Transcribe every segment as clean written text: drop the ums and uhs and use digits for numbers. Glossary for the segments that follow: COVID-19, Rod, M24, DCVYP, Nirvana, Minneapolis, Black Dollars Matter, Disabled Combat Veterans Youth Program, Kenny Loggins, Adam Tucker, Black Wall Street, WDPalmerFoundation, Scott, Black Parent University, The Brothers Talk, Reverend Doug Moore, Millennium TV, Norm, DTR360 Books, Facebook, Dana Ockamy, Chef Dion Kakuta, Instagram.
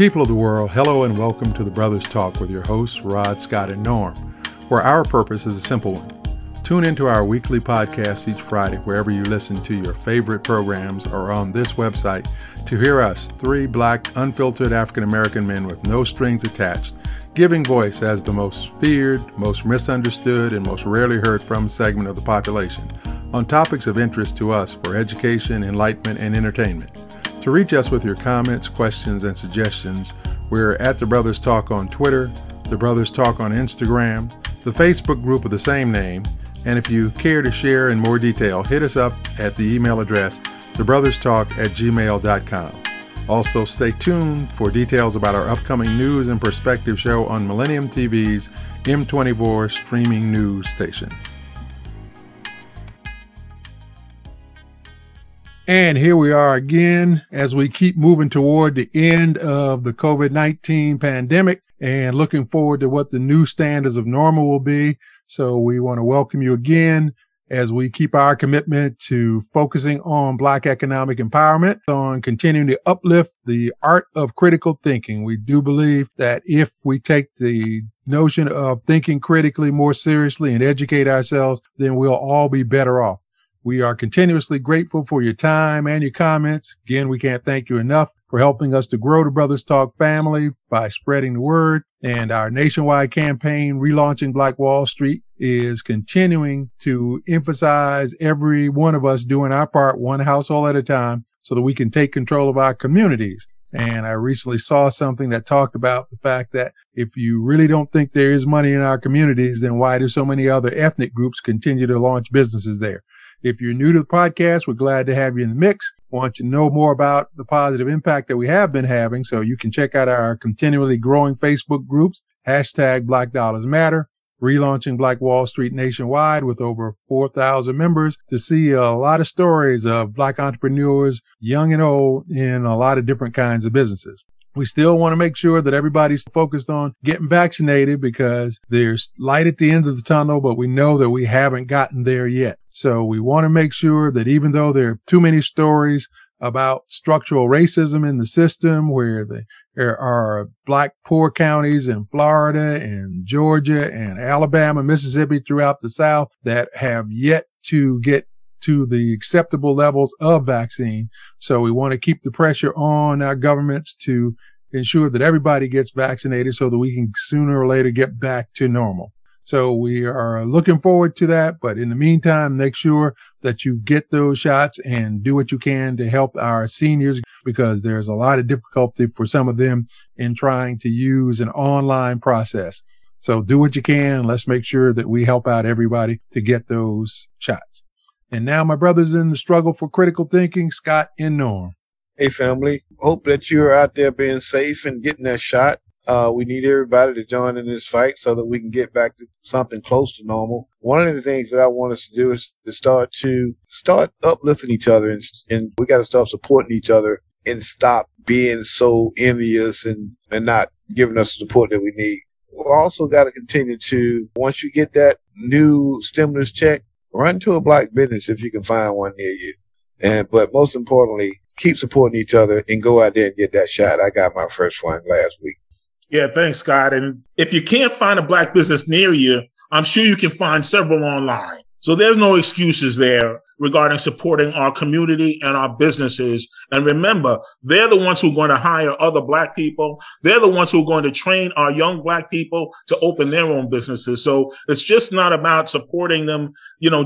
People of the world, hello and welcome to The Brothers Talk with your hosts, Rod, Scott, and Norm, where our purpose is a simple one. Tune into our weekly podcast each Friday wherever you listen to your favorite programs or on this website to hear us, three black, unfiltered African-American men with no strings attached, giving voice as the most feared, most misunderstood, and most rarely heard from segment of the population on topics of interest to us for education, enlightenment, and entertainment. To reach us with your comments, questions, and suggestions, we're at The Brothers Talk on Twitter, The Brothers Talk on Instagram, the Facebook group of the same name, and if you care to share in more detail, hit us up at the email address, thebrotherstalk@gmail.com. Also, stay tuned for details about our upcoming news and perspective show on Millennium TV's M24 streaming news station. And here we are again as we keep moving toward the end of the COVID-19 pandemic and looking forward to what the new standards of normal will be. So we want to welcome you again as we keep our commitment to focusing on Black economic empowerment, on continuing to uplift the art of critical thinking. We do believe that if we take the notion of thinking critically more seriously and educate ourselves, then we'll all be better off. We are continuously grateful for your time and your comments. Again, we can't thank you enough for helping us to grow the Brothers Talk family by spreading the word. And our nationwide campaign, Relaunching Black Wall Street, is continuing to emphasize every one of us doing our part, one household at a time, so that we can take control of our communities. And I recently saw something that talked about the fact that if you really don't think there is money in our communities, then why do so many other ethnic groups continue to launch businesses there? If you're new to the podcast, we're glad to have you in the mix. We want you to know more about the positive impact that we have been having, so you can check out our continually growing Facebook groups, hashtag Black Dollars Matter, Relaunching Black Wall Street nationwide with over 4,000 members, to see a lot of stories of Black entrepreneurs, young and old, in a lot of different kinds of businesses. We still want to make sure that everybody's focused on getting vaccinated because there's light at the end of the tunnel, but we know that we haven't gotten there yet. So we want to make sure that even though there are too many stories about structural racism in the system, where there are Black poor counties in Florida and Georgia and Alabama, Mississippi, throughout the South, that have yet to get to the acceptable levels of vaccine. So we want to keep the pressure on our governments to ensure that everybody gets vaccinated so that we can sooner or later get back to normal. So we are looking forward to that. But in the meantime, make sure that you get those shots and do what you can to help our seniors, because there's a lot of difficulty for some of them in trying to use an online process. So do what you can. Let's make sure that we help out everybody to get those shots. And now my brothers in the struggle for critical thinking, Scott and Norm. Hey, family. Hope that you're out there being safe and getting that shot. We need everybody to join in this fight so that we can get back to something close to normal. One of the things that I want us to do is to start uplifting each other, and we got to start supporting each other and stop being so envious and not giving us the support that we need. We also got to continue to, once you get that new stimulus check, run to a Black business if you can find one near you. But most importantly, keep supporting each other and go out there and get that shot. I got my first one last week. Yeah, thanks, Scott. And if you can't find a Black business near you, I'm sure you can find several online. So there's no excuses there regarding supporting our community and our businesses. And remember, they're the ones who are going to hire other Black people. They're the ones who are going to train our young Black people to open their own businesses. So it's just not about supporting them,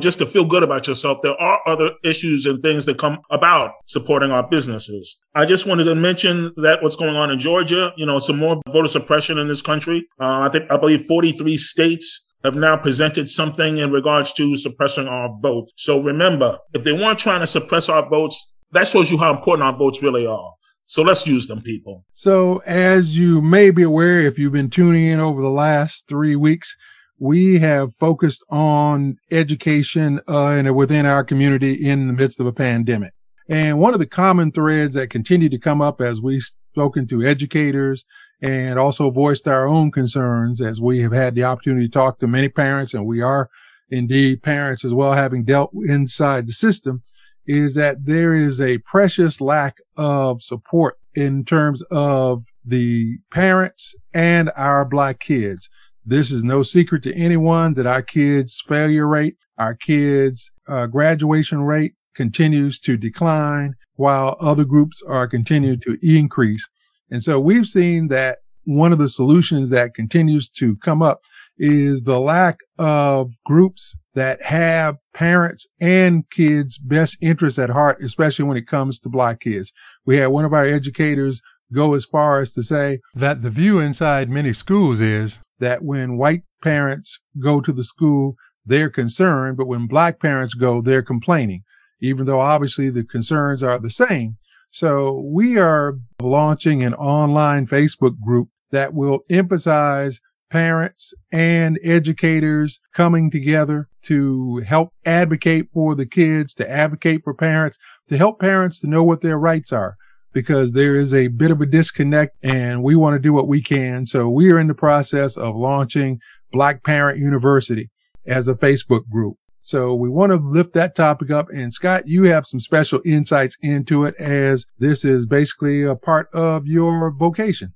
just to feel good about yourself. There are other issues and things that come about supporting our businesses. I just wanted to mention that what's going on in Georgia, some more voter suppression in this country. I believe 43 states have now presented something in regards to suppressing our vote. So remember, if they weren't trying to suppress our votes, that shows you how important our votes really are. So let's use them, people. So as you may be aware, if you've been tuning in over the last 3 weeks, we have focused on education and within our community in the midst of a pandemic. And one of the common threads that continue to come up as we've spoken to educators and also voiced our own concerns as we have had the opportunity to talk to many parents, and we are indeed parents as well, having dealt inside the system, is that there is a precious lack of support in terms of the parents and our Black kids. This is no secret to anyone that our kids' failure rate, our kids' graduation rate continues to decline while other groups are continuing to increase. And so we've seen that one of the solutions that continues to come up is the lack of groups that have parents and kids' best interests at heart, especially when it comes to Black kids. We had one of our educators go as far as to say that the view inside many schools is that when white parents go to the school, they're concerned, but when Black parents go, they're complaining, even though obviously the concerns are the same. So we are launching an online Facebook group that will emphasize parents and educators coming together to help advocate for the kids, to advocate for parents, to help parents to know what their rights are, because there is a bit of a disconnect and we want to do what we can. So we are in the process of launching Black Parent University as a Facebook group. So we want to lift that topic up. And Scott, you have some special insights into it, as this is basically a part of your vocation.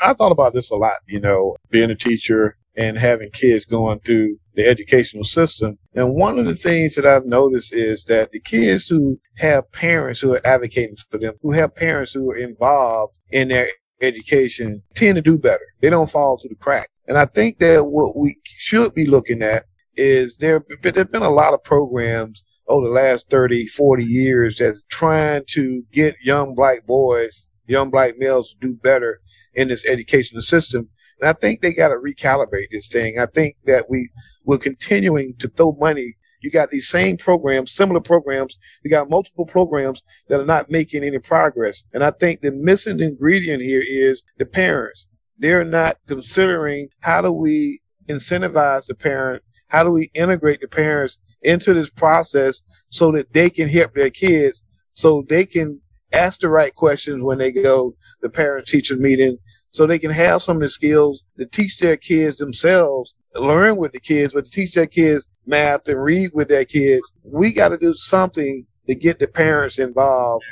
I thought about this a lot, you know, being a teacher and having kids going through the educational system. And one of the things that I've noticed is that the kids who have parents who are advocating for them, who have parents who are involved in their education, tend to do better. They don't fall through the cracks. And I think that what we should be looking at is there've been a lot of programs over the last 30, 40 years that's trying to get young Black boys, young Black males to do better in this educational system. And I think they got to recalibrate this thing. I think that we're continuing to throw money. You got these same programs, similar programs. You got multiple programs that are not making any progress. And I think the missing ingredient here is the parents. They're not considering, how do we incentivize the parent? How do we integrate the parents into this process so that they can help their kids, so they can ask the right questions when they go to parent-teacher meeting, so they can have some of the skills to teach their kids themselves, learn with the kids, but to teach their kids math and read with their kids. We got to do something to get the parents involved.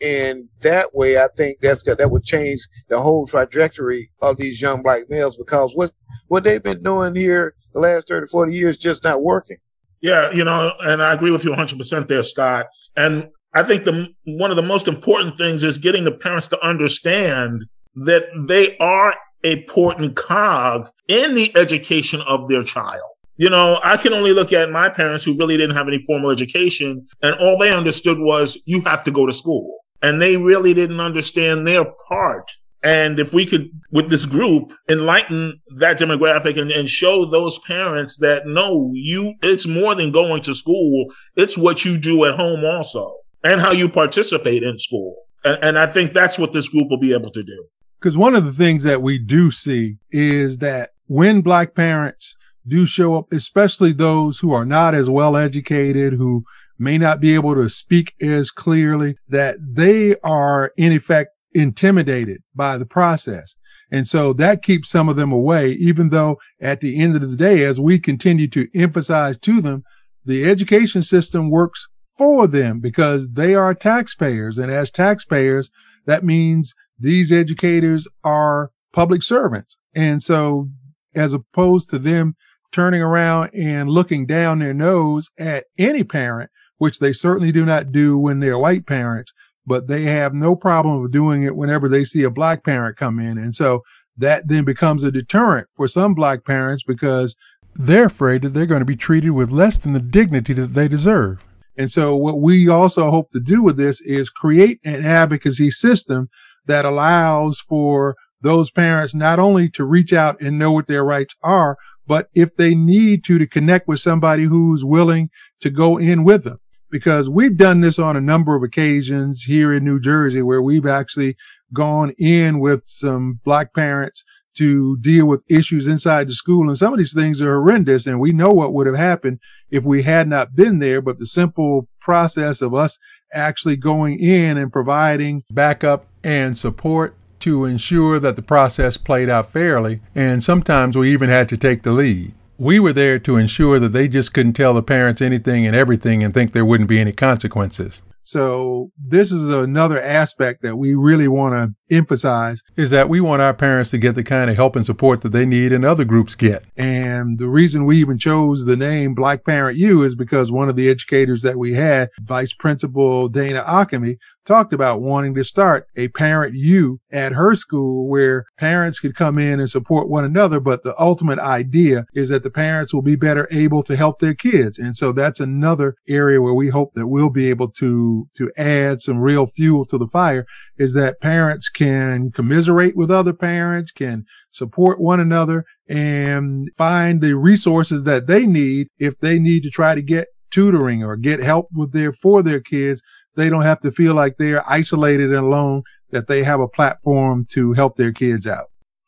And that way, I think that would change the whole trajectory of these young Black males, because what they've been doing here the last 30, 40 years just not working. Yeah, you know, and I agree with you 100% there, Scott. And I think one of the most important things is getting the parents to understand that they are an important cog in the education of their child. You know, I can only look at my parents, who really didn't have any formal education, and all they understood was you have to go to school. And they really didn't understand their part. And if we could, with this group, enlighten that demographic and show those parents that, no, it's more than going to school. It's what you do at home also, and how you participate in school. And I think that's what this group will be able to do. Because one of the things that we do see is that when Black parents do show up, especially those who are not as well educated, who may not be able to speak as clearly, that they are in effect intimidated by the process. And so that keeps some of them away, even though at the end of the day, as we continue to emphasize to them, the education system works for them because they are taxpayers. And as taxpayers, that means these educators are public servants. And so as opposed to them turning around and looking down their nose at any parent, which they certainly do not do when they're white parents, but they have no problem with doing it whenever they see a Black parent come in. And so that then becomes a deterrent for some Black parents, because they're afraid that they're going to be treated with less than the dignity that they deserve. And so what we also hope to do with this is create an advocacy system that allows for those parents not only to reach out and know what their rights are, but if they need to connect with somebody who's willing to go in with them. Because we've done this on a number of occasions here in New Jersey, where we've actually gone in with some Black parents to deal with issues inside the school. And some of these things are horrendous, and we know what would have happened if we had not been there. But the simple process of us actually going in and providing backup and support to ensure that the process played out fairly, and sometimes we even had to take the lead. We were there to ensure that they just couldn't tell the parents anything and everything and think there wouldn't be any consequences. So this is another aspect that we really want to emphasize, is that we want our parents to get the kind of help and support that they need and other groups get. And the reason we even chose the name Black Parent U is because one of the educators that we had, Vice Principal Dana Ockamy, talked about wanting to start a Parent U at her school where parents could come in and support one another. But the ultimate idea is that the parents will be better able to help their kids. And so that's another area where we hope that we'll be able to add some real fuel to the fire, is that parents can commiserate with other parents, can support one another, and find the resources that they need if they need to try to get tutoring or get help with for their kids. They don't have to feel like they're isolated and alone, that they have a platform to help their kids out.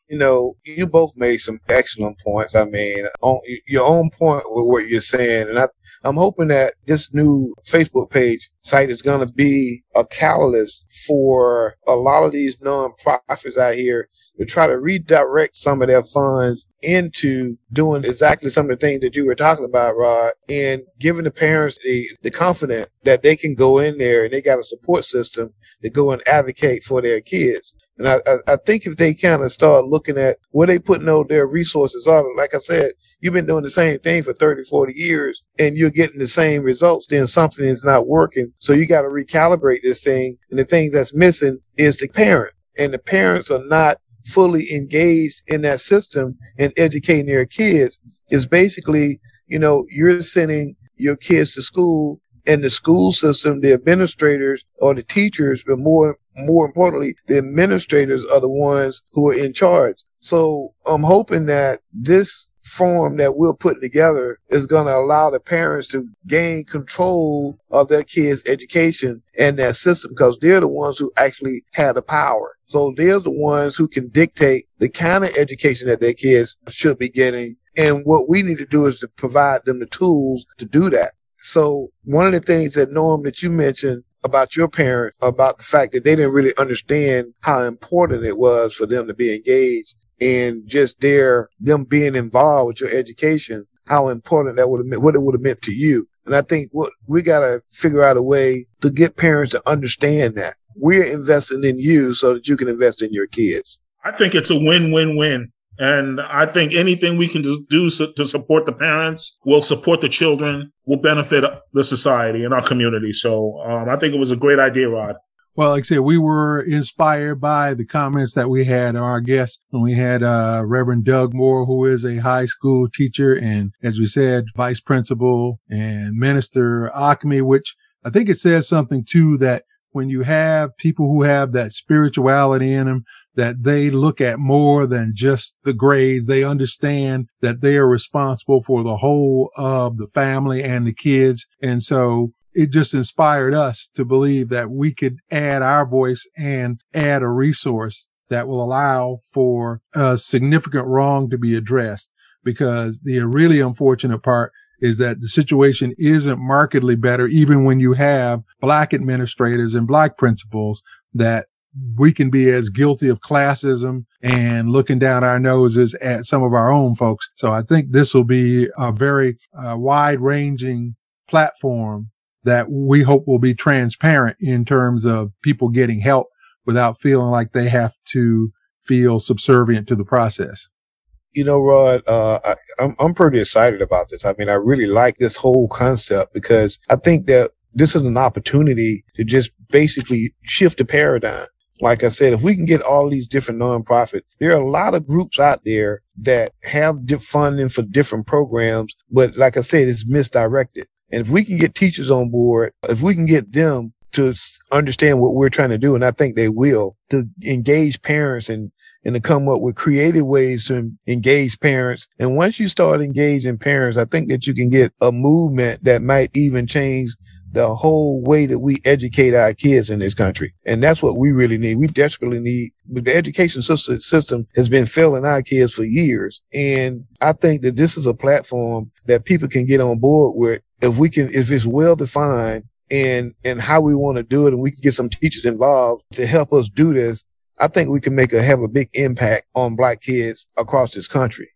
You know, you both made some excellent points. I mean, on your own point with what you're saying. And I'm hoping that this new Facebook page site is going to be a catalyst for a lot of these nonprofits out here to try to redirect some of their funds into doing exactly some of the things that you were talking about, Rod, and giving the parents the confidence that they can go in there and they got a support system to go and advocate for their kids. And I think if they kind of start looking at where they putting all their resources on, like I said, you've been doing the same thing for 30, 40 years and you're getting the same results, then something is not working. So you got to recalibrate this thing. And the thing that's missing is the parent. And the parents are not fully engaged in that system and educating their kids. It's basically, you know, you're sending your kids to school, and the school system, the administrators or the teachers, but more importantly, the administrators are the ones who are in charge. So I'm hoping that this form that we're putting together is going to allow the parents to gain control of their kids' education and their system, because they're the ones who actually have the power. So they're the ones who can dictate the kind of education that their kids should be getting. And what we need to do is to provide them the tools to do that. So one of the things that, Norm, that you mentioned about your parents, about the fact that they didn't really understand how important it was for them to be engaged, and just them being involved with your education, how important that would have meant, what it would have meant to you. And I think what we got to figure out a way to get parents to understand that we're investing in you so that you can invest in your kids. I think it's a win-win-win. And I think anything we can do to support the parents will support the children, will benefit the society and our community. So I think it was a great idea, Rod. Well, like I said, we were inspired by the comments that we had on our guests. And we had Reverend Doug Moore, who is a high school teacher. And as we said, Vice Principal and Minister Ockamy, which I think it says something, too, that when you have people who have that spirituality in them, that they look at more than just the grades. They understand that they are responsible for the whole of the family and the kids. And so it just inspired us to believe that we could add our voice and add a resource that will allow for a significant wrong to be addressed. Because the really unfortunate part is that the situation isn't markedly better, even when you have Black administrators and Black principals, that we can be as guilty of classism and looking down our noses at some of our own folks. So I think this will be a very wide-ranging platform that we hope will be transparent in terms of people getting help without feeling like they have to feel subservient to the process. You know, Rod, I'm pretty excited about this. I mean, I really like this whole concept, because I think that this is an opportunity to just basically shift the paradigm. Like I said, if we can get all these different nonprofits, there are a lot of groups out there that have funding for different programs, but like I said, it's misdirected. And if we can get teachers on board, if we can get them to understand what we're trying to do, and I think they will, to engage parents and to come up with creative ways to engage parents. And once you start engaging parents, I think that you can get a movement that might even change the whole way that we educate our kids in this country. And that's what we really need. We desperately need, the education system has been failing our kids for years. And I think that this is a platform that people can get on board with if it's well defined and how we want to do it, and we can get some teachers involved to help us do this. I think we can have a big impact on Black kids across this country.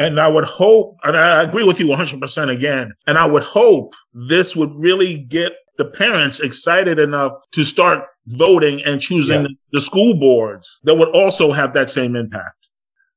And I would hope, and I agree with you 100% again, and I would hope this would really get the parents excited enough to start voting and choosing the school boards that would also have that same impact.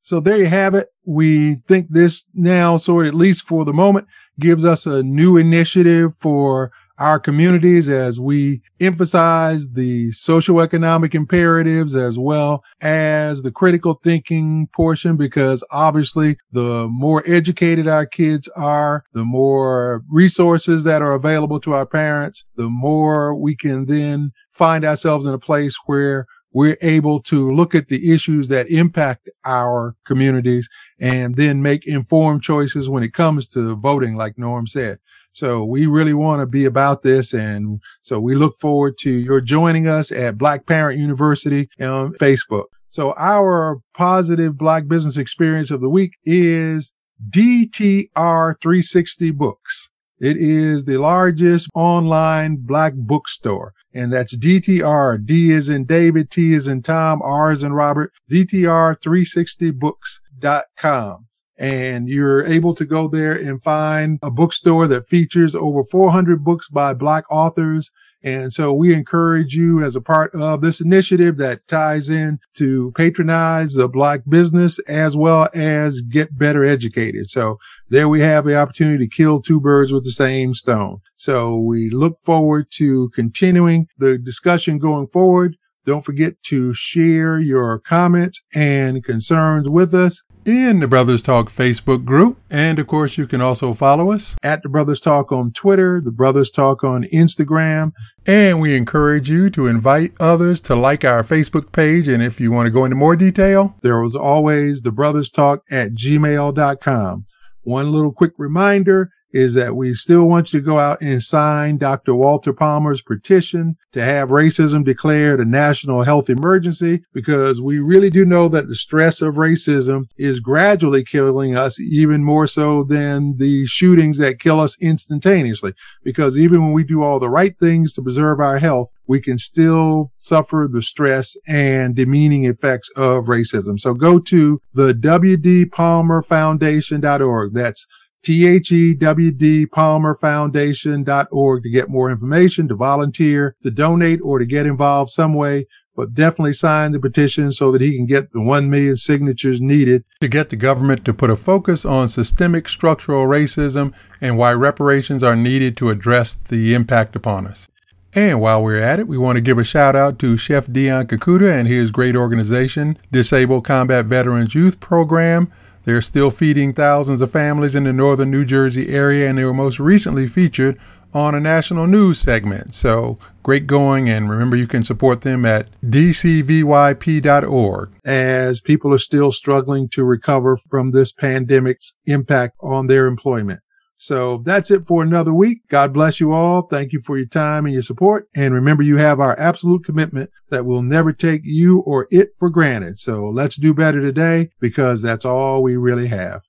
So there you have it. We think this now, sort of at least for the moment, gives us a new initiative for our communities as we emphasize the socioeconomic imperatives as well as the critical thinking portion, because obviously the more educated our kids are, the more resources that are available to our parents, the more we can then find ourselves in a place where we're able to look at the issues that impact our communities and then make informed choices when it comes to voting, like Norm said. So we really want to be about this. And so we look forward to your joining us at Black Parent University on Facebook. So our positive Black business experience of the week is DTR360 Books. It is the largest online Black bookstore. And that's DTR. D is in David, T is in Tom, R is in Robert, DTR360books.com. And you're able to go there and find a bookstore that features over 400 books by Black authors. And so we encourage you, as a part of this initiative that ties in to patronize the Black business as well as get better educated. So there we have the opportunity to kill two birds with the same stone. So we look forward to continuing the discussion going forward. Don't forget to share your comments and concerns with us in the Brothers Talk Facebook group. And of course, you can also follow us at The Brothers Talk on Twitter, The Brothers Talk on Instagram. And we encourage you to invite others to like our Facebook page. And if you want to go into more detail, there was always The Brothers Talk at gmail.com. One little quick reminder is that we still want you to go out and sign Dr. Walter Palmer's petition to have racism declared a national health emergency, because we really do know that the stress of racism is gradually killing us, even more so than the shootings that kill us instantaneously. Because even when we do all the right things to preserve our health, we can still suffer the stress and demeaning effects of racism. So go to the WDPalmerFoundation.org. That's THEWDPalmerFoundation.org to get more information, to volunteer, to donate, or to get involved some way. But definitely sign the petition so that he can get the 1 million signatures needed to get the government to put a focus on systemic structural racism and why reparations are needed to address the impact upon us. And while we're at it, we want to give a shout out to Chef Dion Kakuta and his great organization, Disabled Combat Veterans Youth Program. They're still feeding thousands of families in the northern New Jersey area, and they were most recently featured on a national news segment. So great going, and remember, you can support them at dcvyp.org. As people are still struggling to recover from this pandemic's impact on their employment. So that's it for another week. God bless you all. Thank you for your time and your support. And remember, you have our absolute commitment that we'll never take you or it for granted. So let's do better today, because that's all we really have.